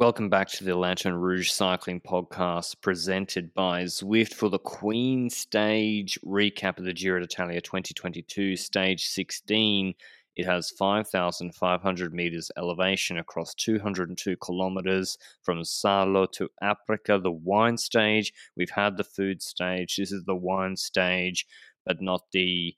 Welcome back to the Lanterne Rouge Cycling Podcast, presented by Zwift for the Queen Stage recap of the Giro d'Italia 2022, Stage 16. It has 5,500 metres elevation across 202 kilometres from Salo to Aprica, the wine stage. We've had the food stage. This is the wine stage, but not the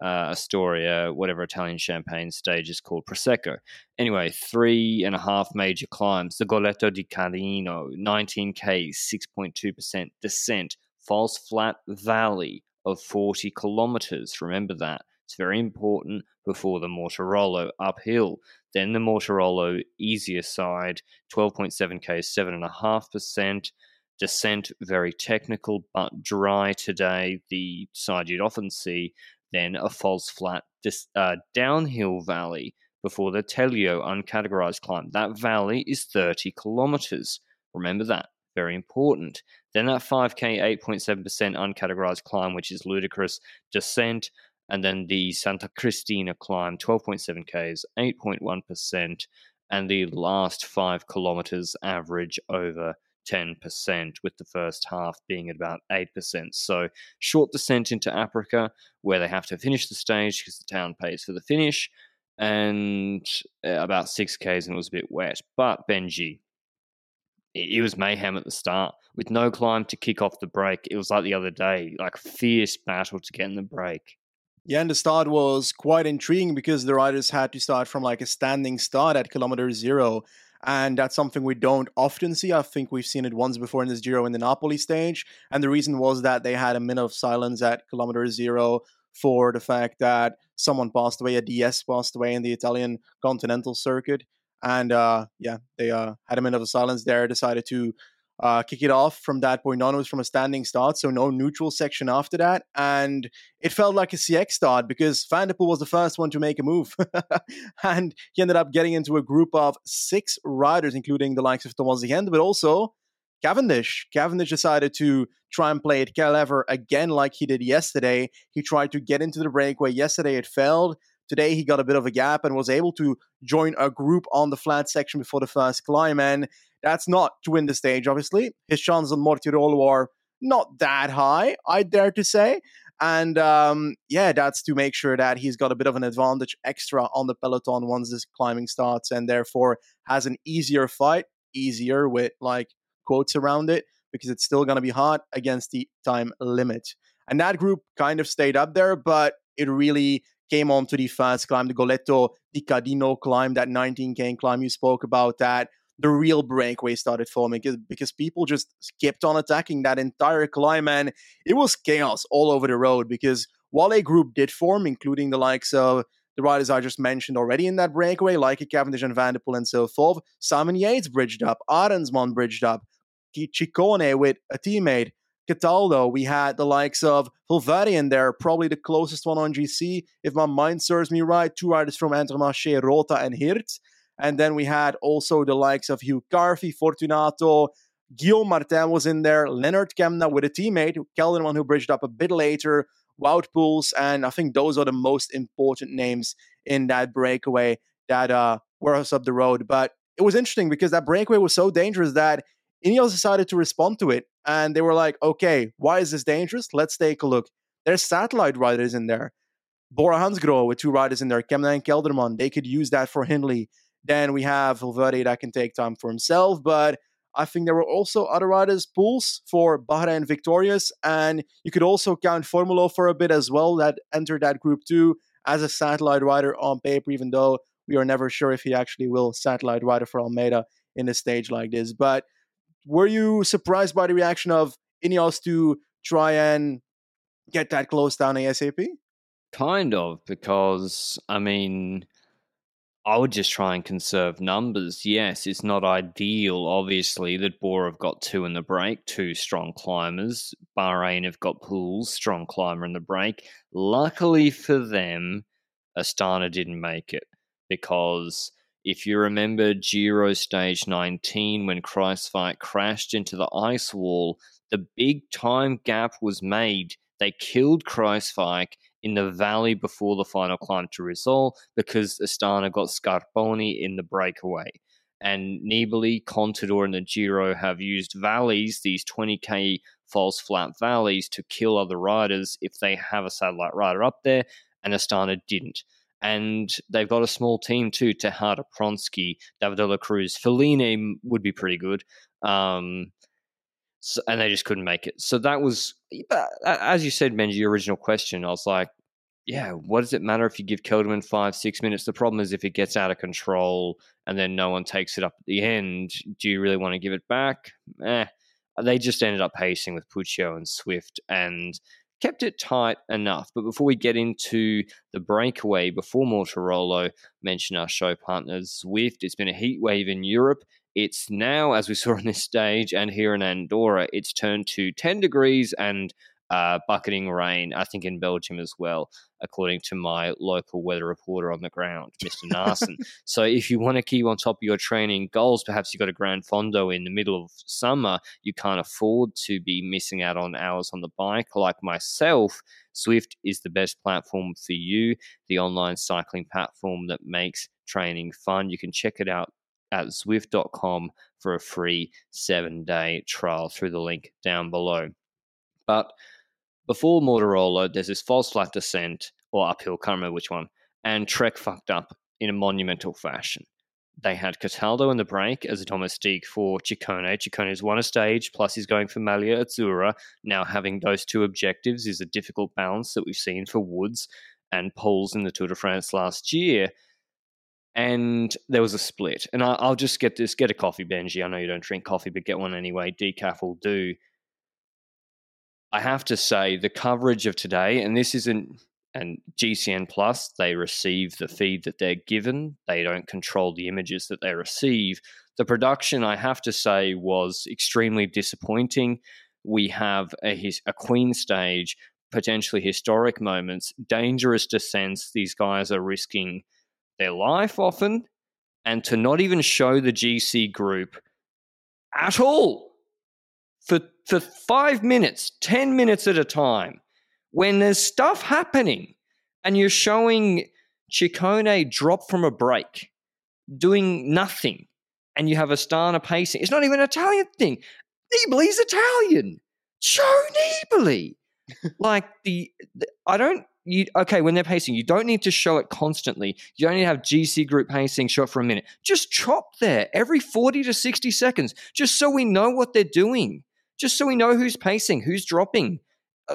Astoria, whatever Italian champagne stage is called, Prosecco. Anyway, 3.5 major climbs. The Goletto di Cardigno, 19K, 6.2% descent. False flat valley of 40 kilometres. Remember that. It's very important before the Mortirolo uphill. Then the Mortirolo easier side, 12.7K, 7.5%. Descent, very technical, but dry today. The side you'd often see. Then a false flat downhill valley before the Telio uncategorized climb. That valley is 30 kilometers. Remember that. Very important. Then that 5K, 8.7% uncategorized climb, which is ludicrous. Descent. And then the Santa Cristina climb, 12.7Ks, 8.1%. And the last 5 kilometers average over 10%, with the first half being at about 8%. So short descent into Aprica, where they have to finish the stage because the town pays for the finish, and about 6Ks, and it was a bit wet. But Benji, it was mayhem at the start with no climb to kick off the break. It was like the other day, like fierce battle to get in the break. Yeah, and the start was quite intriguing because the riders had to start from like a standing start at kilometer zero. And that's something we don't often see. I think we've seen it once before in this Giro in the Napoli stage. And the reason was that they had a minute of silence at kilometer zero for the fact that someone passed away, a DS passed away in the Italian continental circuit. And they had a minute of silence there, decided to kick it off from that point on. It was from a standing start, so no neutral section after that. And it felt like a CX start because Van der Poel was the first one to make a move. And he ended up getting into a group of 6 riders, including the likes of Thomas de Gent, but also Cavendish. Cavendish decided to try and play it clever again like he did yesterday. He tried to get into the break where yesterday it failed. Today he got a bit of a gap and was able to join a group on the flat section before the first climb. And that's not to win the stage, obviously. His chances on Mortirolo are not that high, I dare to say. And that's to make sure that he's got a bit of an advantage extra on the peloton once this climbing starts, and therefore has an easier fight, easier with like quotes around it, because it's still going to be hard against the time limit. And that group kind of stayed up there, but it really came on to the first climb, the Goletto di Cardigno climb, that 19K climb you spoke about, that the real breakaway started forming because people just kept on attacking that entire climb, and it was chaos all over the road because while a group did form, including the likes of the riders I just mentioned already in that breakaway, like Cavendish and Van der Poel and so forth, Simon Yates bridged up, Arensman bridged up, Ciccone with a teammate, Cataldo. We had the likes of Valverde in there, probably the closest one on GC, if my mind serves me right, 2 riders from Intermarché, Rota and Hirt. And then we had also the likes of Hugh Carthy, Fortunato, Guillaume Martin was in there, Lennard Kämna with a teammate, Kelderman, who bridged up a bit later, Wout Poels, and I think those are the most important names in that breakaway that were us up the road. But it was interesting because that breakaway was so dangerous that Ineos decided to respond to it. And they were like, okay, why is this dangerous? Let's take a look. There's satellite riders in there. Bora Hansgrohe with 2 riders in there, Kämna and Kelderman. They could use that for Hindley. Then we have Valverde that can take time for himself. But I think there were also other riders, Poels for Bahrain Victorious. And you could also count Formulo for a bit as well, that entered that group too as a satellite rider on paper, even though we are never sure if he actually will satellite rider for Almeida in a stage like this. But were you surprised by the reaction of Ineos to try and get that close down ASAP? Kind of, because, I mean, I would just try and conserve numbers. Yes, it's not ideal, obviously, that Bora have got two in the break, two strong climbers. Bahrain have got Poels, strong climber in the break. Luckily for them, Astana didn't make it, because if you remember Giro Stage 19, when Kruijswijk crashed into the ice wall, the big time gap was made. They killed Kruijswijk in the valley before the final climb to Rizal because Astana got Scarponi in the breakaway. And Nibali, Contador and the Giro have used valleys, these 20k false flat valleys, to kill other riders if they have a satellite rider up there, and Astana didn't. And they've got a small team too, Tejada, Pronsky, David de la Cruz. Fellini would be pretty good. So, and they just couldn't make it. So that was, as you said, Benji, your original question, I was like, yeah, what does it matter if you give Kelderman 5-6 minutes? The problem is if it gets out of control and then no one takes it up at the end, do you really want to give it back? They just ended up pacing with Puccio and Swift and kept it tight enough. But before we get into the breakaway, before Mortirolo, mention our show partner Zwift. It's been a heat wave in Europe. It's now, as we saw on this stage and here in Andorra, it's turned to 10 degrees and bucketing rain, I think in Belgium as well, according to my local weather reporter on the ground, Mr. Narsen. So if you want to keep on top of your training goals, perhaps you've got a Gran Fondo in the middle of summer, you can't afford to be missing out on hours on the bike like myself. Zwift is the best platform for you, the online cycling platform that makes training fun. You can check it out at Zwift.com for a free 7-day trial through the link down below. But before Mortirolo, there's this false flat descent, or uphill, can't remember which one, and Trek fucked up in a monumental fashion. They had Cataldo in the break as a domestique for Ciccone. Ciccone's won a stage, plus he's going for Maglia Azzurra. Now having those two objectives is a difficult balance that we've seen for Woods and Poels in the Tour de France last year. And there was a split. And I'll just get a coffee, Benji. I know you don't drink coffee, but get one anyway. Decaf will do. I have to say the coverage of today, and this isn't, and GCN Plus, they receive the feed that they're given. They don't control the images that they receive. The production, I have to say, was extremely disappointing. We have a Queen stage, potentially historic moments, dangerous descents. These guys are risking their life often, and to not even show the GC group at all for 5 minutes, 10 minutes at a time, when there's stuff happening and you're showing Ciccone drop from a break, doing nothing, and you have Astana pacing. It's not even an Italian thing. Nibali's Italian. Show Nibali. Like when they're pacing, you don't need to show it constantly. You don't need to have GC group pacing, show it for a minute. Just chop there every 40 to 60 seconds, just so we know what they're doing, just so we know who's pacing, who's dropping,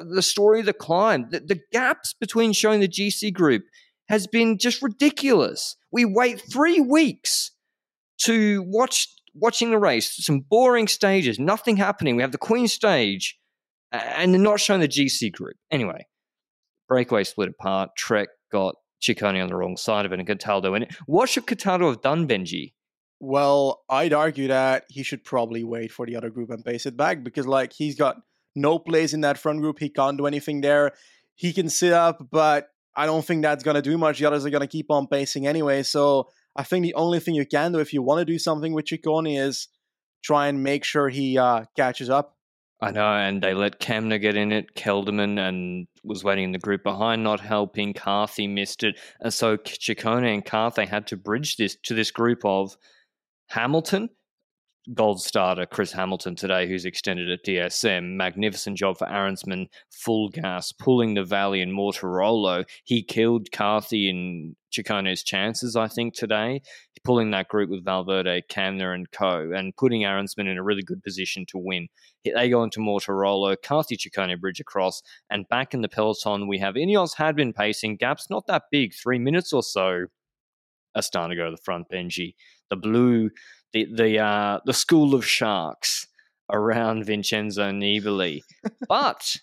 the story of the climb. The gaps between showing the GC group has been just ridiculous. We wait 3 weeks to watching the race, some boring stages, nothing happening. We have the Queen stage, and they're not showing the GC group. Anyway. Breakaway split apart. Trek got Ciccone on the wrong side of it and Cataldo in it. What should Cataldo have done, Benji? Well, I'd argue that he should probably wait for the other group and pace it back because, he's got no place in that front group. He can't do anything there. He can sit up, but I don't think that's going to do much. The others are going to keep on pacing anyway. So I think the only thing you can do if you want to do something with Ciccone is try and make sure he catches up. I know, and they let Kämna get in it, Kelderman, and was waiting in the group behind, not helping. Carthy missed it. And so Ciccone and Carthy had to bridge this to this group of Hamilton, gold starter Chris Hamilton today, who's extended at DSM. Magnificent job for Arensman, full gas, pulling the valley in Mortirolo. He killed Carthy in Ciccone's chances, I think, today, pulling that group with Valverde, Kämna and co, and putting Arensman in a really good position to win. They go into Mortirolo, Carthy, Ciccone bridge across, and back in the peloton we have Ineos had been pacing, gaps not that big, 3 minutes or so. Astana go to the front, Benji. The blue, the school of sharks around Vincenzo Nibali. But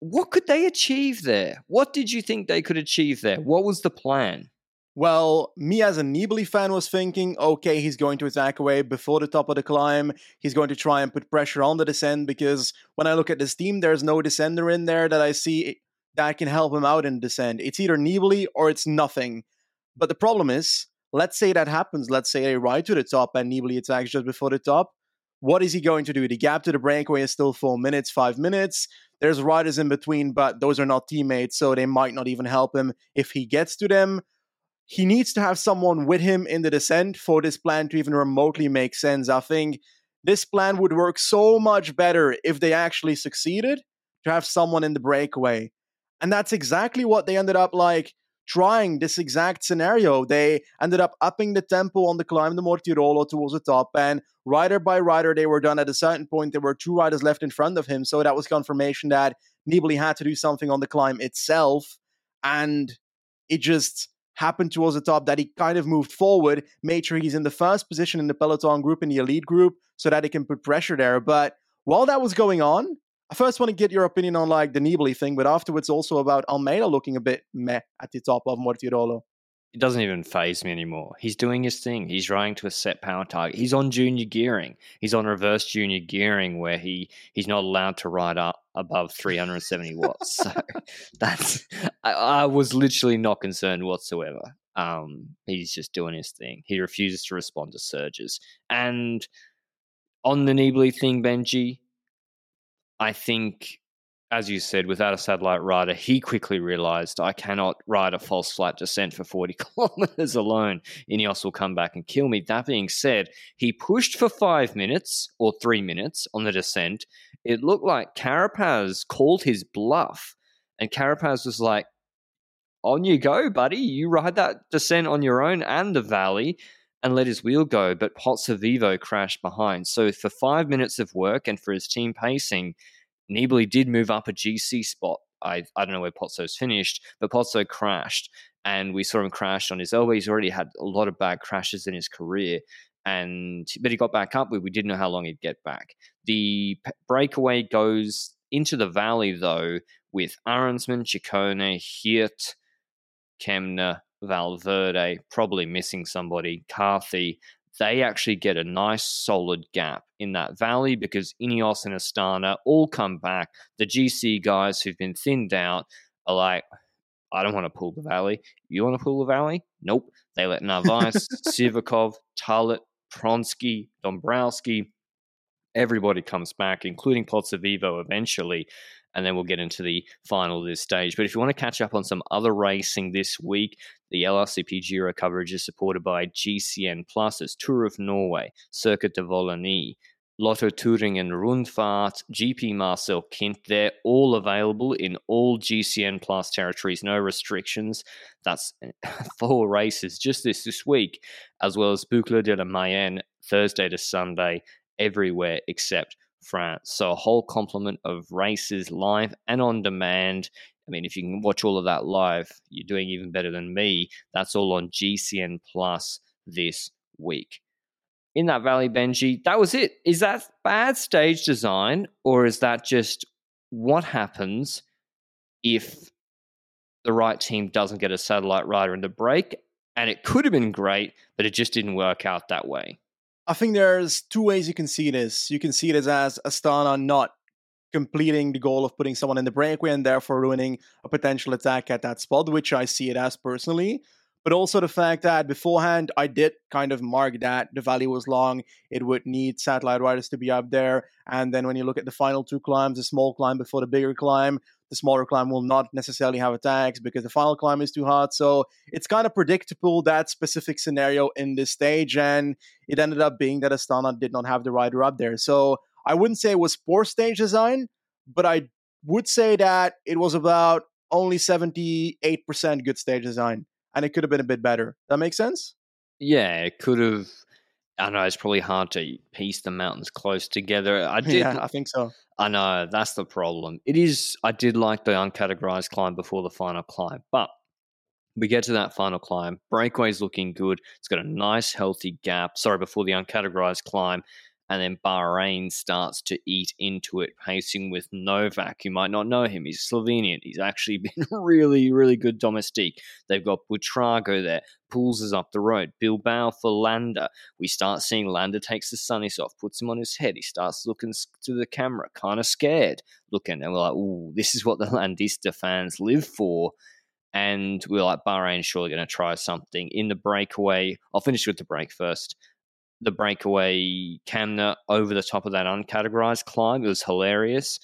what could they achieve there? What did you think they could achieve there? What was the plan? Well, me as a Nibali fan was thinking, okay, he's going to attack away before the top of the climb. He's going to try and put pressure on the descent, because when I look at this team, there's no descender in there that I see that can help him out in descent. It's either Nibali or it's nothing. But the problem is, let's say that happens. Let's say they ride to the top and Nibali attacks just before the top. What is he going to do? The gap to the breakaway is still 4 minutes, 5 minutes. There's riders in between, but those are not teammates, so they might not even help him if he gets to them. He needs to have someone with him in the descent for this plan to even remotely make sense. I think this plan would work so much better if they actually succeeded to have someone in the breakaway. And that's exactly what they ended up like trying this exact scenario. They ended up upping the tempo on the climb, the Mortirolo, towards the top, and rider by rider, they were done. At a certain point, there were two riders left in front of him, so that was confirmation that Nibali had to do something on the climb itself, and it just happened towards the top that he kind of moved forward, made sure he's in the first position in the peloton group, in the elite group, so that he can put pressure there. But while that was going on, I first want to get your opinion on like the Nibali thing, but afterwards also about Almeida looking a bit meh at the top of Mortirolo. It doesn't even faze me anymore. He's doing his thing. He's riding to a set power target. He's on junior gearing. He's on reverse junior gearing where he's not allowed to ride up above 370 watts. So that's, I was literally not concerned whatsoever. He's just doing his thing. He refuses to respond to surges. And on the Nibali thing, Benji, I think, as you said, without a satellite rider, he quickly realised, I cannot ride a false flat descent for 40 kilometres alone. Ineos will come back and kill me. That being said, he pushed for 5 minutes or 3 minutes on the descent. It looked like Carapaz called his bluff, and Carapaz was like, on you go, buddy. You ride that descent on your own and the valley, and let his wheel go, but Pozzo Vivo crashed behind. So for 5 minutes of work and for his team pacing, Nibali did move up a GC spot. I don't know where Pozzo's finished, but Pozzo crashed, and we saw him crash on his elbow. He's already had a lot of bad crashes in his career, but he got back up. We didn't know how long he'd get back. The breakaway goes into the valley, though, with Arensman, Ciccone, Hirt, Kämna, Valverde, probably missing somebody, Carthy. They actually get a nice solid gap in that valley because Ineos and Astana all come back. The GC guys who've been thinned out are like, I don't want to pull the valley. You want to pull the valley? Nope. They let Narvaez, Sivakov, Tarlet, Pronsky, Dombrowski, everybody comes back, including Pozzo Vivo eventually. And then we'll get into the final of this stage. But if you want to catch up on some other racing this week, the LRCP Giro coverage is supported by GCN Plus. It's Tour of Norway, Circuit de Wallonie, Lotto Thuringen Rundfahrt, GP Marcel Kint. They're all available in all GCN Plus territories, no restrictions. That's 4 races just this week, as well as Boucle de la Mayenne, Thursday to Sunday, everywhere except France. So a whole complement of races live and on demand. I mean, if you can watch all of that live, you're doing even better than me. That's all on GCN Plus this week. In that valley, Benji, that was it. Is that bad stage design, or is that just what happens if the right team doesn't get a satellite rider in the break? And it could have been great, but it just didn't work out that way. I think there's 2 ways you can see this. You can see this as Astana not completing the goal of putting someone in the breakaway and therefore ruining a potential attack at that spot, which I see it as personally. But also the fact that beforehand, I did kind of mark that the valley was long. It would need satellite riders to be up there. And then when you look at the final 2 climbs, the small climb before the bigger climb, the smaller climb will not necessarily have attacks because the final climb is too hard. So it's kind of predictable, that specific scenario in this stage. And it ended up being that Astana did not have the rider up there. So I wouldn't say it was poor stage design, but I would say that it was about only 78% good stage design. And it could have been a bit better. That makes sense? Yeah, it could have. I know it's probably hard to piece the mountains close together. Yeah, I think so. I know, that's the problem. It is. I did like the uncategorized climb before the final climb, but we get to that final climb. Breakaway's looking good. It's got a nice, healthy gap. Sorry, before the uncategorized climb. And then Bahrain starts to eat into it, pacing with Novak. You might not know him. He's Slovenian. He's actually been really, really good domestique. They've got Butrago there. Poels is up the road. Bilbao for Landa. We start seeing Landa takes the sunnies off, puts him on his head. He starts looking to the camera, kind of scared looking. And we're like, ooh, this is what the Landista fans live for. And we're like, Bahrain surely going to try something. In the breakaway, I'll finish with the break first. The breakaway, Kämna over the top of that uncategorized climb. It was hilarious.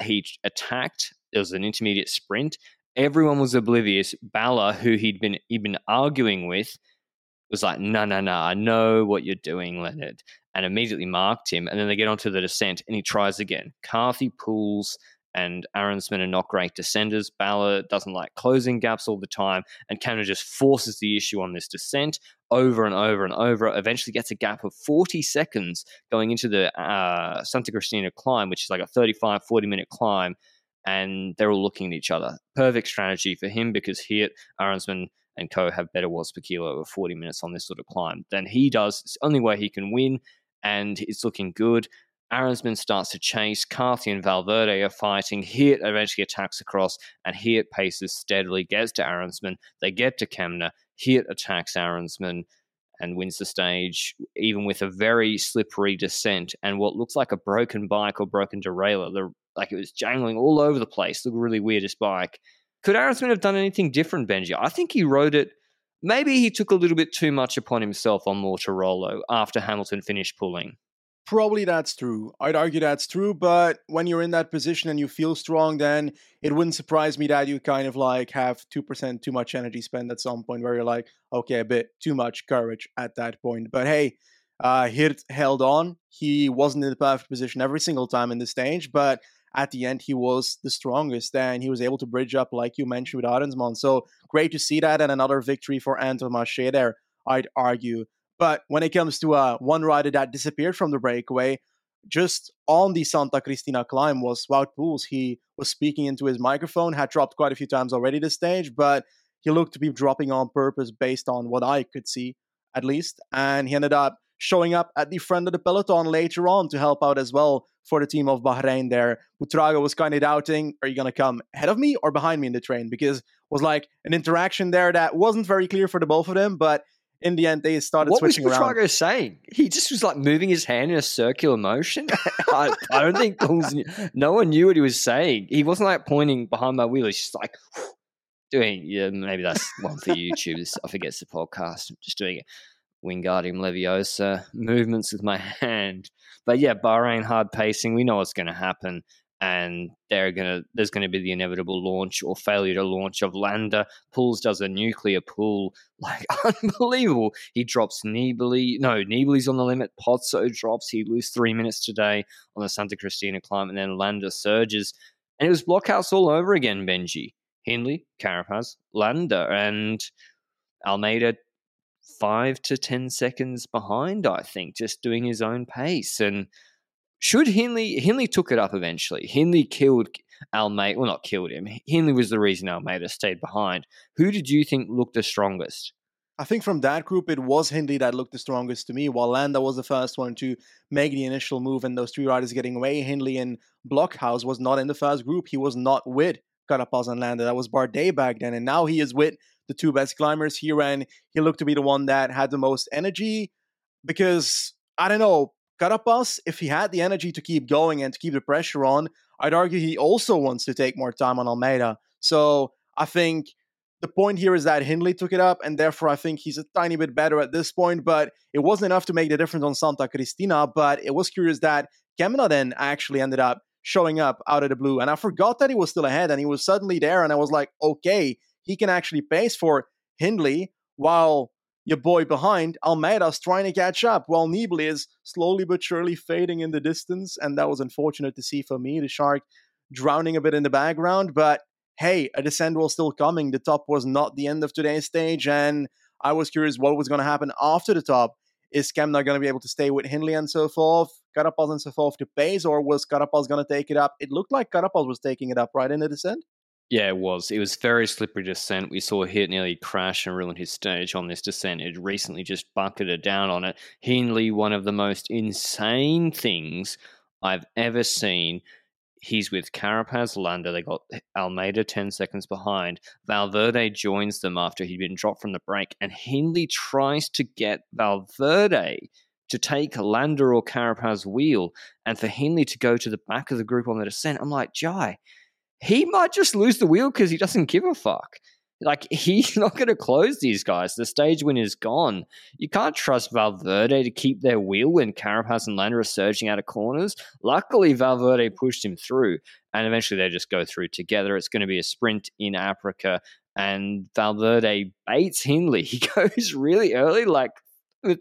He attacked. It was an intermediate sprint. Everyone was oblivious. Bala, who he'd been arguing with, was like, no, I know what you're doing, Lennard, and immediately marked him. And then they get onto the descent, and he tries again. Carthy, Poels, and Arensman are not great descenders. Bala doesn't like closing gaps all the time, and Kämna just forces the issue on this descent over and over and over, eventually gets a gap of 40 seconds going into the Santa Cristina climb, which is like a 35, 40-minute climb, and they're all looking at each other. Perfect strategy for him because Hirt, Arensman, and co have better watts per kilo over 40 minutes on this sort of climb than he does. It's the only way he can win, and it's looking good. Arensman starts to chase. Carthy and Valverde are fighting. Hirt eventually attacks across, and Hirt paces steadily, gets to Arensman. They get to Kämna. Hirt attacks Arensman and wins the stage, even with a very slippery descent and what looks like a broken bike or broken derailleur. Like it was jangling all over the place. Looked really weird, his bike. Could Arensman have done anything different, Benji? I think he rode it. Maybe he took a little bit too much upon himself on Mortirolo after Hamilton finished pulling. Probably that's true. I'd argue that's true, but when you're in that position and you feel strong, then it wouldn't surprise me that you kind of like have 2% too much energy spent at some point where you're like, okay, a bit too much courage at that point. But hey, Hirt held on. He wasn't in the perfect position every single time in the stage, but at the end, he was the strongest and he was able to bridge up, like you mentioned, with Arensman. So great to see that and another victory for Anton Marché there, I'd argue. But when it comes to one rider that disappeared from the breakaway, just on the Santa Cristina climb was Wout Poels. He was speaking into his microphone, had dropped quite a few times already this stage, but he looked to be dropping on purpose based on what I could see, at least. And he ended up showing up at the front of the peloton later on to help out as well for the team of Bahrain there. Butrago was kind of doubting, are you going to come ahead of me or behind me in the train? Because it was like an interaction there that wasn't very clear for the both of them, but in the end, they started switching around. What was Butrago saying? He just was like moving his hand in a circular motion. I don't think no one knew what he was saying. He wasn't like pointing behind my wheel. He's just like maybe that's one for YouTube. I forget it's the podcast. I'm just doing it. Wingardium Leviosa movements with my hand. But yeah, Bahrain hard pacing. We know what's going to happen. And there's going to be the inevitable launch or failure to launch of Landa. Poels does a nuclear pull. Like, unbelievable. He drops Nibali. No, Nibali's on the limit. Pozzo drops. He loses 3 minutes today on the Santa Cristina climb. And then Landa surges. And it was blockhouse all over again, Benji. Hindley, Carapaz, Landa, and Almeida 5 to 10 seconds behind, I think, just doing his own pace. And should Hindley took it up eventually. Hindley killed Almeida. Well, not killed him. Hindley was the reason Almeida stayed behind. Who did you think looked the strongest? I think from that group, it was Hindley that looked the strongest to me, while Landa was the first one to make the initial move and those three riders getting away. Hindley and Blockhouse was not in the first group. He was not with Carapaz and Landa. That was Bardet back then. And now he is with the two best climbers here. And he looked to be the one that had the most energy because, I don't know, Carapaz, if he had the energy to keep going and to keep the pressure on, I'd argue he also wants to take more time on Almeida. So I think the point here is that Hindley took it up, and therefore I think he's a tiny bit better at this point, but it wasn't enough to make the difference on Santa Cristina. But it was curious that Kämna then actually ended up showing up out of the blue. And I forgot that he was still ahead, and he was suddenly there, and I was like, okay, he can actually pace for Hindley while your boy behind, Almeida's trying to catch up while Nibali is slowly but surely fading in the distance. And that was unfortunate to see for me, the shark drowning a bit in the background. But hey, a descent was still coming. The top was not the end of today's stage. And I was curious what was going to happen after the top. Is Kämna going to be able to stay with Hindley and so forth, Carapaz and so forth to pace, or was Carapaz going to take it up? It looked like Carapaz was taking it up right in the descent. Yeah, it was. It was very slippery descent. We saw Hirt nearly crash and ruin his stage on this descent. It recently just bucketed down on it. Hindley, one of the most insane things I've ever seen. He's with Carapaz, Landa. They got Almeida 10 seconds behind. Valverde joins them after he'd been dropped from the break, and Hindley tries to get Valverde to take Landa or Carapaz's wheel, and for Hindley to go to the back of the group on the descent. I'm like, Jai, he might just lose the wheel because he doesn't give a fuck. Like, he's not going to close these guys. The stage win is gone. You can't trust Valverde to keep their wheel when Carapaz and Landa are surging out of corners. Luckily, Valverde pushed him through, and eventually they just go through together. It's going to be a sprint in Aprica, and Valverde baits Hindley. He goes really early, like with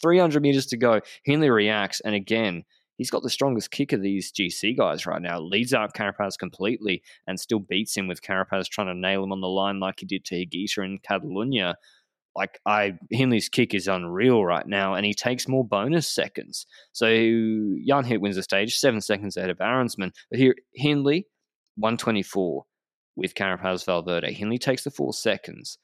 300 meters to go. Hindley reacts, and again, he's got the strongest kick of these GC guys right now. Leads out Carapaz completely and still beats him with Carapaz trying to nail him on the line like he did to Higuita in Catalunya. Like, Hindley's kick is unreal right now, and he takes more bonus seconds. So Jan Hirt wins the stage, 7 seconds ahead of Arensman. But here, Hindley, 1:24 with Carapaz Valverde. Hindley takes the 4 seconds.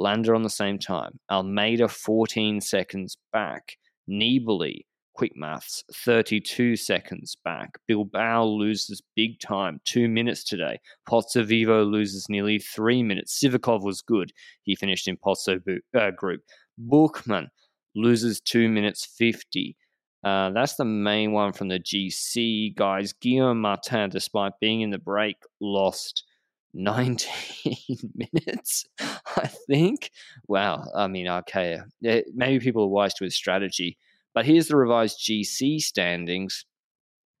Landa on the same time. Almeida, 14 seconds back. Nibali, quick maths, 32 seconds back. Bilbao loses big time, 2 minutes today. Pozzo Vivo loses nearly 3 minutes. Sivakov was good. He finished in Pozzo group. Bookman loses 2:50. That's the main one from the GC guys. Guillaume Martin, despite being in the break, lost 19 minutes, I think. Wow. I mean, Archaea. Maybe people are wise to his strategy. But here's the revised GC standings.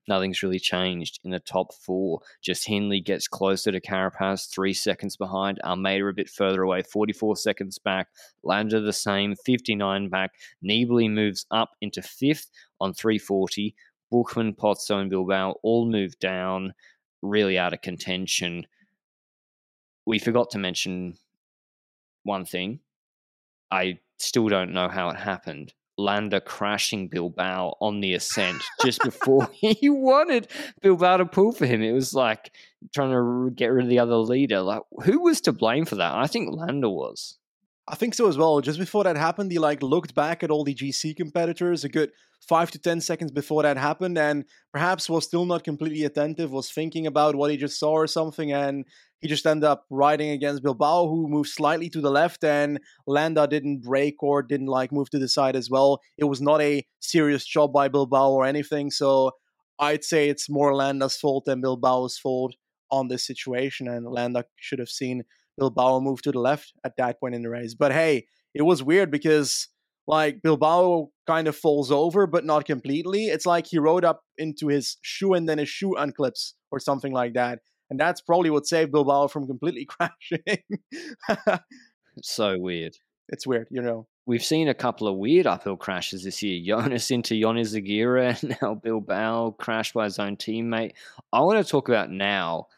Nothing's really changed in the top four. Just Hindley gets closer to Carapaz, 3 seconds behind. Almeida a bit further away, 44 seconds back. Landa the same, 59 back. Nibali moves up into fifth on 3:40. Bookman, Pozzo and Bilbao all move down, really out of contention. We forgot to mention one thing. I still don't know how it happened. Landa crashing Bilbao on the ascent just before he wanted Bilbao to pull for him. It was like trying to get rid of the other leader. Like, who was to blame for that? I think Landa was. I think so as well. Just before that happened, he looked back at all the GC competitors a good 5 to 10 seconds before that happened, and perhaps was still not completely attentive, was thinking about what he just saw or something, and he just ended up riding against Bilbao, who moved slightly to the left, and Landa didn't break or didn't move to the side as well. It was not a serious job by Bilbao or anything, so I'd say it's more Landa's fault than Bilbao's fault on this situation, and Landa should have seen Bilbao moved to the left at that point in the race. But hey, it was weird because Bilbao kind of falls over, but not completely. It's like he rode up into his shoe and then his shoe unclips or something like that. And that's probably what saved Bilbao from completely crashing. So weird. It's weird, you know. We've seen a couple of weird uphill crashes this year. Jonas into Jonas Aguirre, now Bilbao crashed by his own teammate. I want to talk about now.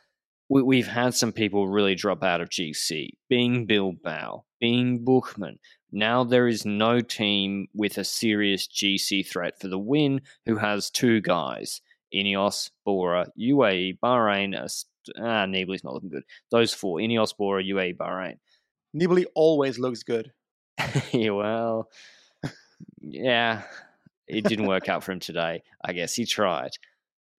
We've had some people really drop out of GC, being Bilbao, being Bookman. Now there is no team with a serious GC threat for the win who has two guys, Ineos, Bora, UAE, Bahrain, Nibali's not looking good. Those four, Ineos, Bora, UAE, Bahrain. Nibali always looks good. Well, yeah, it didn't work out for him today. I guess he tried.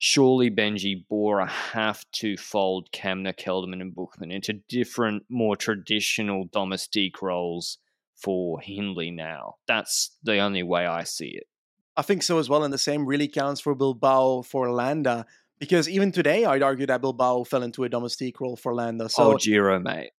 Surely Benji, Bora have to fold Kämna, Kelderman and Bookman into different, more traditional domestique roles for Hindley now. That's the only way I see it. I think so as well, and the same really counts for Bilbao, for Landa, because even today I'd argue that Bilbao fell into a domestique role for Landa. So, oh, Giro, mate.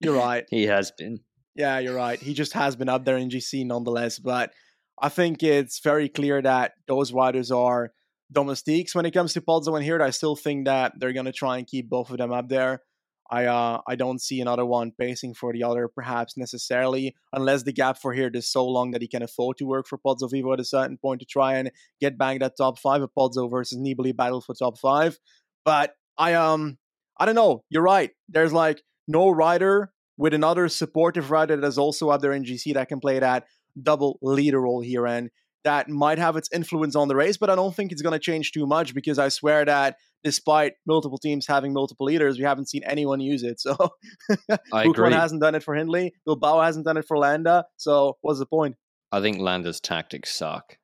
You're right. He has been. Yeah, you're right. He just has been up there in GC nonetheless, but I think it's very clear that those riders are domestiques. When it comes to Pozzo and Hirt, I still think that they're going to try and keep both of them up there. I don't see another one pacing for the other, perhaps necessarily, unless the gap for Hirt is so long that he can afford to work for Pozzo Vivo at a certain point to try and get back that top five, of Pozzo versus Nibali battle for top five. But I don't know. You're right. There's no rider with another supportive rider that is also up there in GC that can play that double leader role here. And that might have its influence on the race, but I don't think it's going to change too much because I swear that despite multiple teams having multiple leaders, we haven't seen anyone use it. So Buchmann hasn't done it for Hindley. Bilbao hasn't done it for Landa. So what's the point? I think Landa's tactics suck.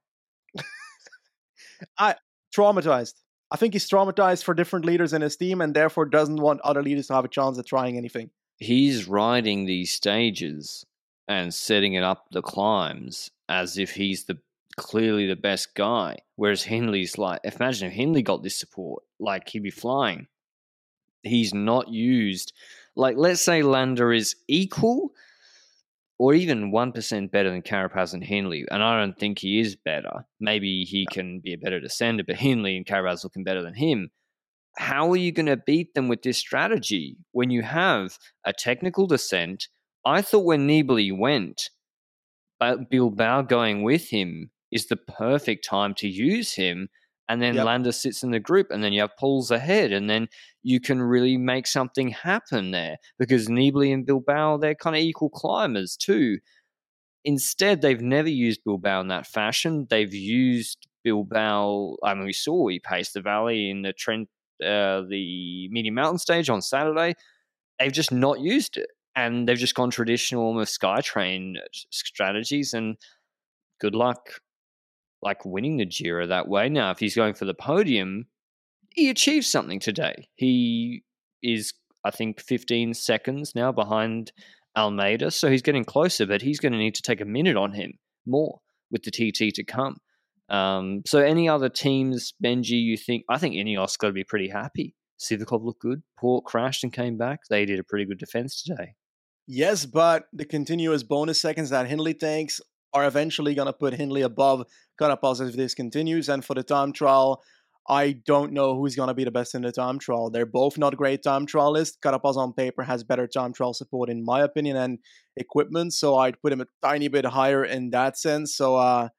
Traumatized. I think he's traumatized for different leaders in his team and therefore doesn't want other leaders to have a chance at trying anything. He's riding these stages and setting it up the climbs as if he's clearly the best guy. Whereas Hindley's like, imagine if Hindley got this support, like he'd be flying. He's not used. Like, let's say Landa is equal or even 1% better than Carapaz and Hindley. And I don't think he is better. Maybe he can be a better descender, but Hindley and Carapaz looking better than him. How are you going to beat them with this strategy when you have a technical descent? I thought when Nibali went, Bilbao going with him is the perfect time to use him. And then Landa sits in the group and then you have Poels ahead and then you can really make something happen there because Nibali and Bilbao, they're kind of equal climbers too. Instead, they've never used Bilbao in that fashion. They've used Bilbao, I mean, we saw he paced the valley in the Trent, the medium mountain stage on Saturday. They've just not used it. And they've just gone traditional almost Skytrain strategies and good luck like winning the Giro that way. Now, if he's going for the podium, he achieved something today. He is, I think, 15 seconds now behind Almeida. So he's getting closer, but he's going to need to take a minute on him more with the TT to come. So any other teams, Benji, you think? I think Ineos got to be pretty happy. Sivakov looked good. Poel crashed and came back. They did a pretty good defense today. Yes, but the continuous bonus seconds that Hindley takes are eventually going to put Hindley above Carapaz if this continues. And for the time trial, I don't know who's going to be the best in the time trial. They're both not great time trialists. Carapaz on paper has better time trial support, in my opinion, and equipment. So I'd put him a tiny bit higher in that sense. So I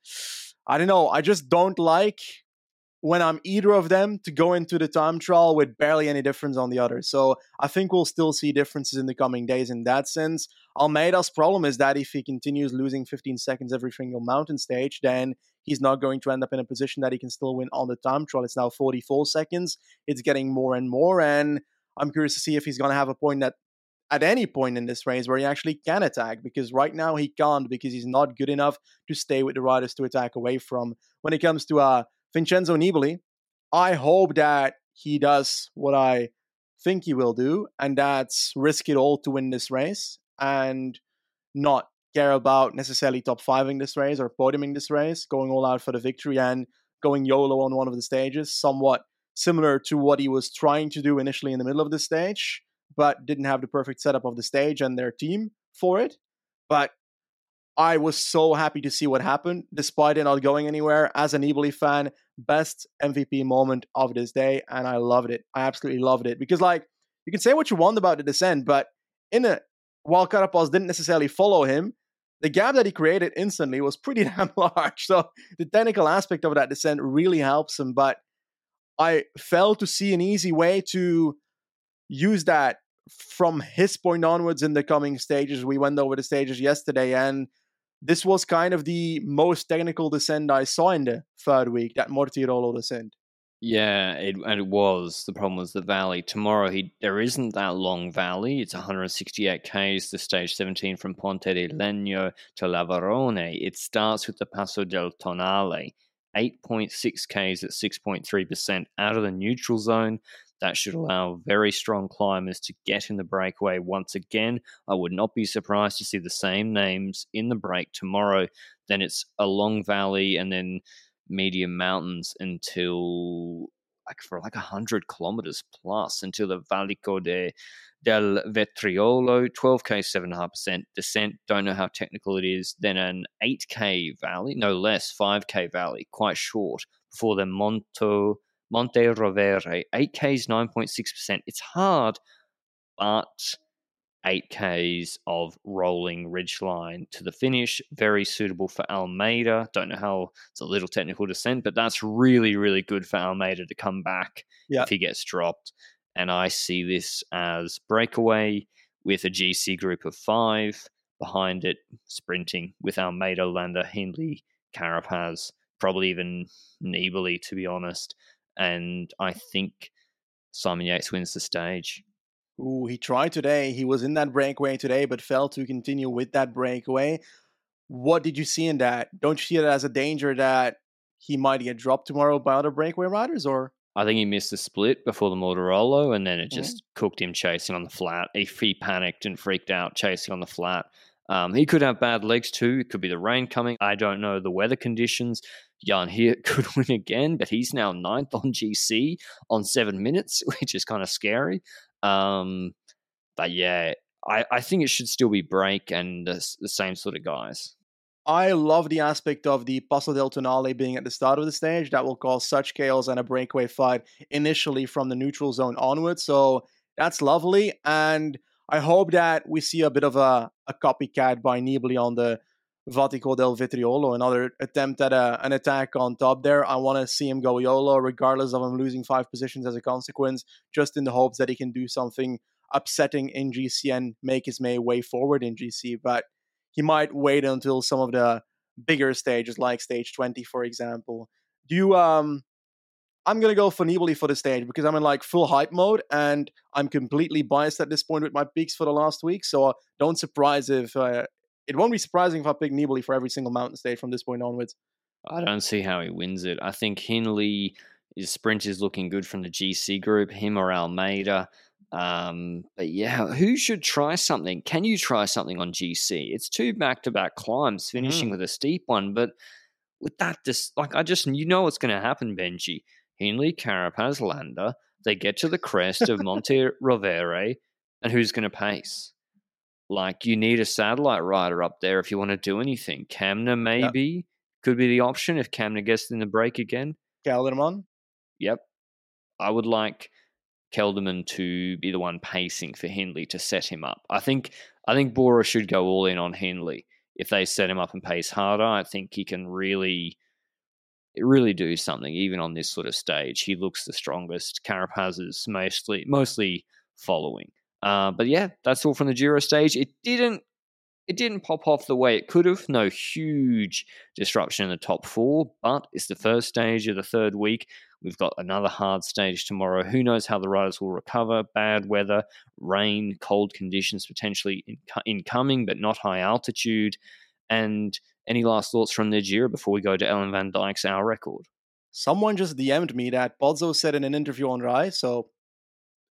don't know. I just don't like when I'm either of them to go into the time trial with barely any difference on the other. So I think we'll still see differences in the coming days in that sense. Almeida's problem is that if he continues losing 15 seconds every single mountain stage, then he's not going to end up in a position that he can still win on the time trial. It's now 44 seconds. It's getting more and more. And I'm curious to see if he's going to have a point that at any point in this race where he actually can attack, because right now he can't because he's not good enough to stay with the riders to attack away from. When it comes to Vincenzo Nibali, I hope that he does what I think he will do, and that's risk it all to win this race and not care about necessarily top-fiving this race or podiuming this race, going all out for the victory and going YOLO on one of the stages, somewhat similar to what he was trying to do initially in the middle of the stage, but didn't have the perfect setup of the stage and their team for it. But I was so happy to see what happened, despite it not going anywhere. As an Nibali fan, best MVP moment of this day, and I loved it. I absolutely loved it. Because, like, you can say what you want about the descent, but while Carapaz didn't necessarily follow him, the gap that he created instantly was pretty damn large. So the technical aspect of that descent really helps him, but I failed to see an easy way to use that from his point onwards in the coming stages. We went over the stages yesterday, and this was kind of the most technical descent I saw in the third week, that Mortirolo descent. Yeah, it was. The problem was the valley. Tomorrow, there isn't that long valley. It's 168 Ks to stage 17 from Ponte di Legno to Lavarone. It starts with the Passo del Tonale, 8.6 Ks at 6.3% out of the neutral zone. That should allow very strong climbers to get in the breakaway once again. I would not be surprised to see the same names in the break tomorrow. Then it's a long valley and then medium mountains until for 100 kilometers plus until the Valico del Vetriolo, 12K, 7.5% descent. Don't know how technical it is. Then an 8K valley, no less, 5K valley, quite short, before the Monte Rovere, 8Ks, 9.6%. It's hard, but 8Ks of rolling ridgeline to the finish. Very suitable for Almeida. Don't know how, it's a little technical descent, but that's really, really good for Almeida to come back if he gets dropped. And I see this as breakaway with a GC group of 5. Behind it, sprinting with Almeida, Landa, Hindley, Carapaz, probably even Nibali, to be honest. And I think Simon Yates wins the stage. Ooh, he tried today. He was in that breakaway today, but failed to continue with that breakaway. What did you see in that? Don't you see it as a danger that he might get dropped tomorrow by other breakaway riders, or? I think he missed the split before the Mortirolo, and then it just cooked him chasing on the flat. He panicked and freaked out chasing on the flat. He could have bad legs too. It could be the rain coming. I don't know the weather conditions. Jan Hirt could win again, but he's now 9th on GC on 7 minutes, which is kind of scary. But yeah, I think it should still be break and the same sort of guys. I love the aspect of the Passo del Tonale being at the start of the stage. That will cause such chaos and a breakaway fight initially from the neutral zone onwards. So that's lovely. And I hope that we see a bit of a copycat by Nibali on the Vatico del Vitriolo, another attempt at an attack on top there. I want to see him go YOLO, regardless of him losing 5 positions as a consequence, just in the hopes that he can do something upsetting in GC and make his way forward in GC. But he might wait until some of the bigger stages, like stage 20, for example. Do you, I'm going to go for Nibali for the stage because I'm in like full hype mode and I'm completely biased at this point with my picks for the last week. So don't surprise if, it won't be surprising if I pick Nibali for every single mountain stage from this point onwards. I don't see how he wins it. I think Hindley, his sprint is looking good from the GC group, him or Almeida. But yeah, who should try something? Can you try something on GC? It's 2 back-to-back climbs, finishing with a steep one, but with that, you know what's going to happen, Benji. Hindley, Carapaz, Landa, they get to the crest of Monte Rovere, and who's going to pace? Like, you need a satellite rider up there if you want to do anything. Kämna maybe could be the option if Kämna gets in the break again. Kelderman? Yep. I would like Kelderman to be the one pacing for Hindley to set him up. I think Bora should go all in on Hindley. If they set him up and pace harder, I think he can really do something, even on this sort of stage. He looks the strongest. Carapaz is mostly following. But yeah, that's all from the Giro stage. It didn't pop off the way it could have. No huge disruption in the top 4, but it's the first stage of the 3rd week. We've got another hard stage tomorrow. Who knows how the riders will recover? Bad weather, rain, cold conditions potentially incoming, but not high altitude. And any last thoughts from the Giro before we go to Ellen van Dijk's Our Record? Someone just DM'd me that Pozzo said in an interview on Rai, so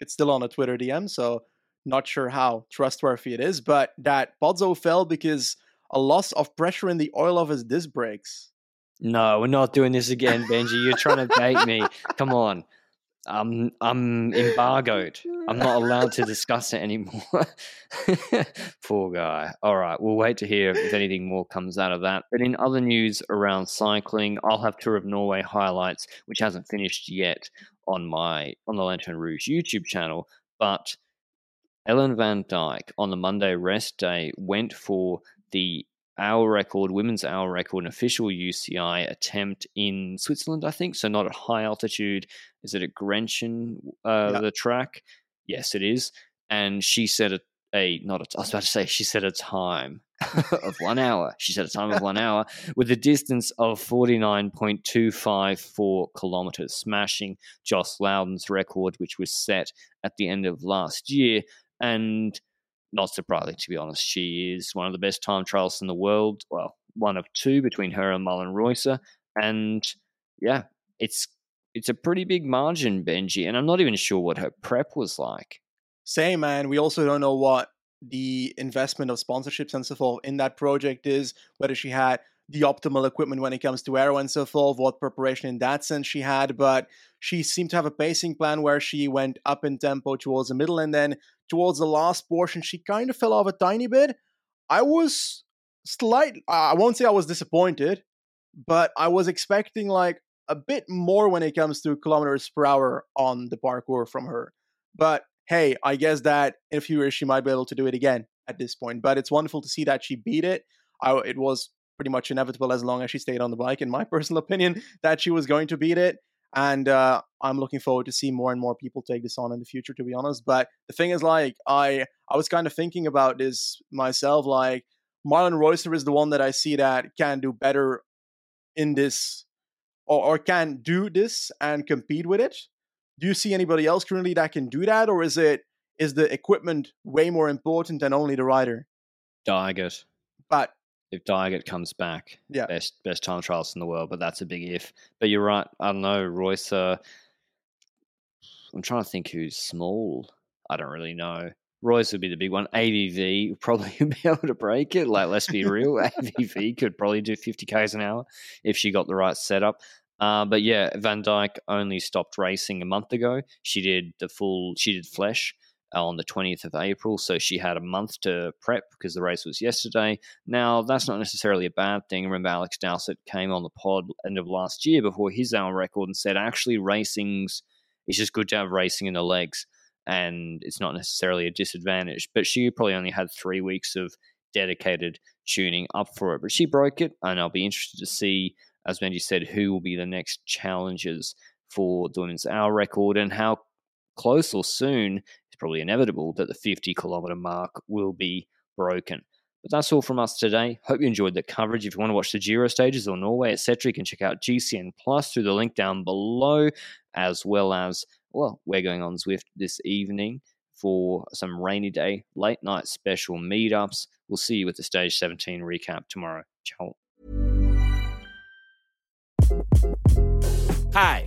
it's still on a Twitter DM, so not sure how trustworthy it is, but that Pozzo fell because a loss of pressure in the oil of his disc brakes. No, we're not doing this again, Benji. You're trying to bait me. Come on. I'm embargoed. I'm not allowed to discuss it anymore. Poor guy. All right, we'll wait to hear if anything more comes out of that. But in other news around cycling, I'll have Tour of Norway highlights, which hasn't finished yet, on the Lanterne Rouge YouTube channel. But Ellen van Dijk on the Monday rest day went for the hour record, women's hour record, an official UCI attempt in Switzerland, I think. So not at high altitude. Is it at Grenchen, the track? Yes, it is. And she said she said a time of 1 hour. She said a time of 1 hour with a distance of 49.254 kilometers, smashing Joss Loudon's record, which was set at the end of last year. And not surprising, to be honest. She is one of the best time trialists in the world. Well, one of 2 between her and Mullen Reusser. And yeah, it's a pretty big margin, Benji. And I'm not even sure what her prep was like. Same, man. We also don't know what the investment of sponsorships and so forth in that project is, whether she had the optimal equipment when it comes to aero and so forth, what preparation in that sense she had. But she seemed to have a pacing plan where she went up in tempo towards the middle, and then towards the last portion, she kind of fell off a tiny bit. I was I won't say I was disappointed, but I was expecting like a bit more when it comes to kilometers per hour on the parkour from her. But hey, I guess that in a few years, she might be able to do it again at this point. But it's wonderful to see that she beat it. It was pretty much inevitable as long as she stayed on the bike, in my personal opinion, that she was going to beat it. And I'm looking forward to see more and more people take this on in the future, to be honest. But the thing is, like, I was kind of thinking about this myself. Like, Marlon Reusser is the one that I see that can do better in this or can do this and compete with it? Do you see anybody else currently that can do that? Or is the equipment way more important than only the rider? Dargett. But if Dargett comes back, yeah, best time trials in the world, but that's a big if. But you're right. I don't know. Royce, I'm trying to think who's small. I don't really know. Royce would be the big one. AVV would probably be able to break it. Like, let's be real. AVV could probably do 50Ks an hour if she got the right setup. But yeah, Van Dyke only stopped racing a month ago. She did Flesh on the 20th of April. So she had a month to prep because the race was yesterday. Now, that's not necessarily a bad thing. Remember, Alex Dowsett came on the pod end of last year before his hour record and said, actually, it's just good to have racing in the legs. And it's not necessarily a disadvantage, but she probably only had 3 weeks of dedicated tuning up for it. But she broke it, and I'll be interested to see, as Benji said, who will be the next challengers for the women's hour record and how close or soon it's probably inevitable that the 50-kilometer mark will be broken. But that's all from us today. Hope you enjoyed the coverage. If you want to watch the Giro stages or Norway, etc., you can check out GCN Plus through the link down below, as well as, well, we're going on Zwift this evening for some rainy day, late night special meetups. We'll see you at the Stage 17 recap tomorrow. Ciao. Hi,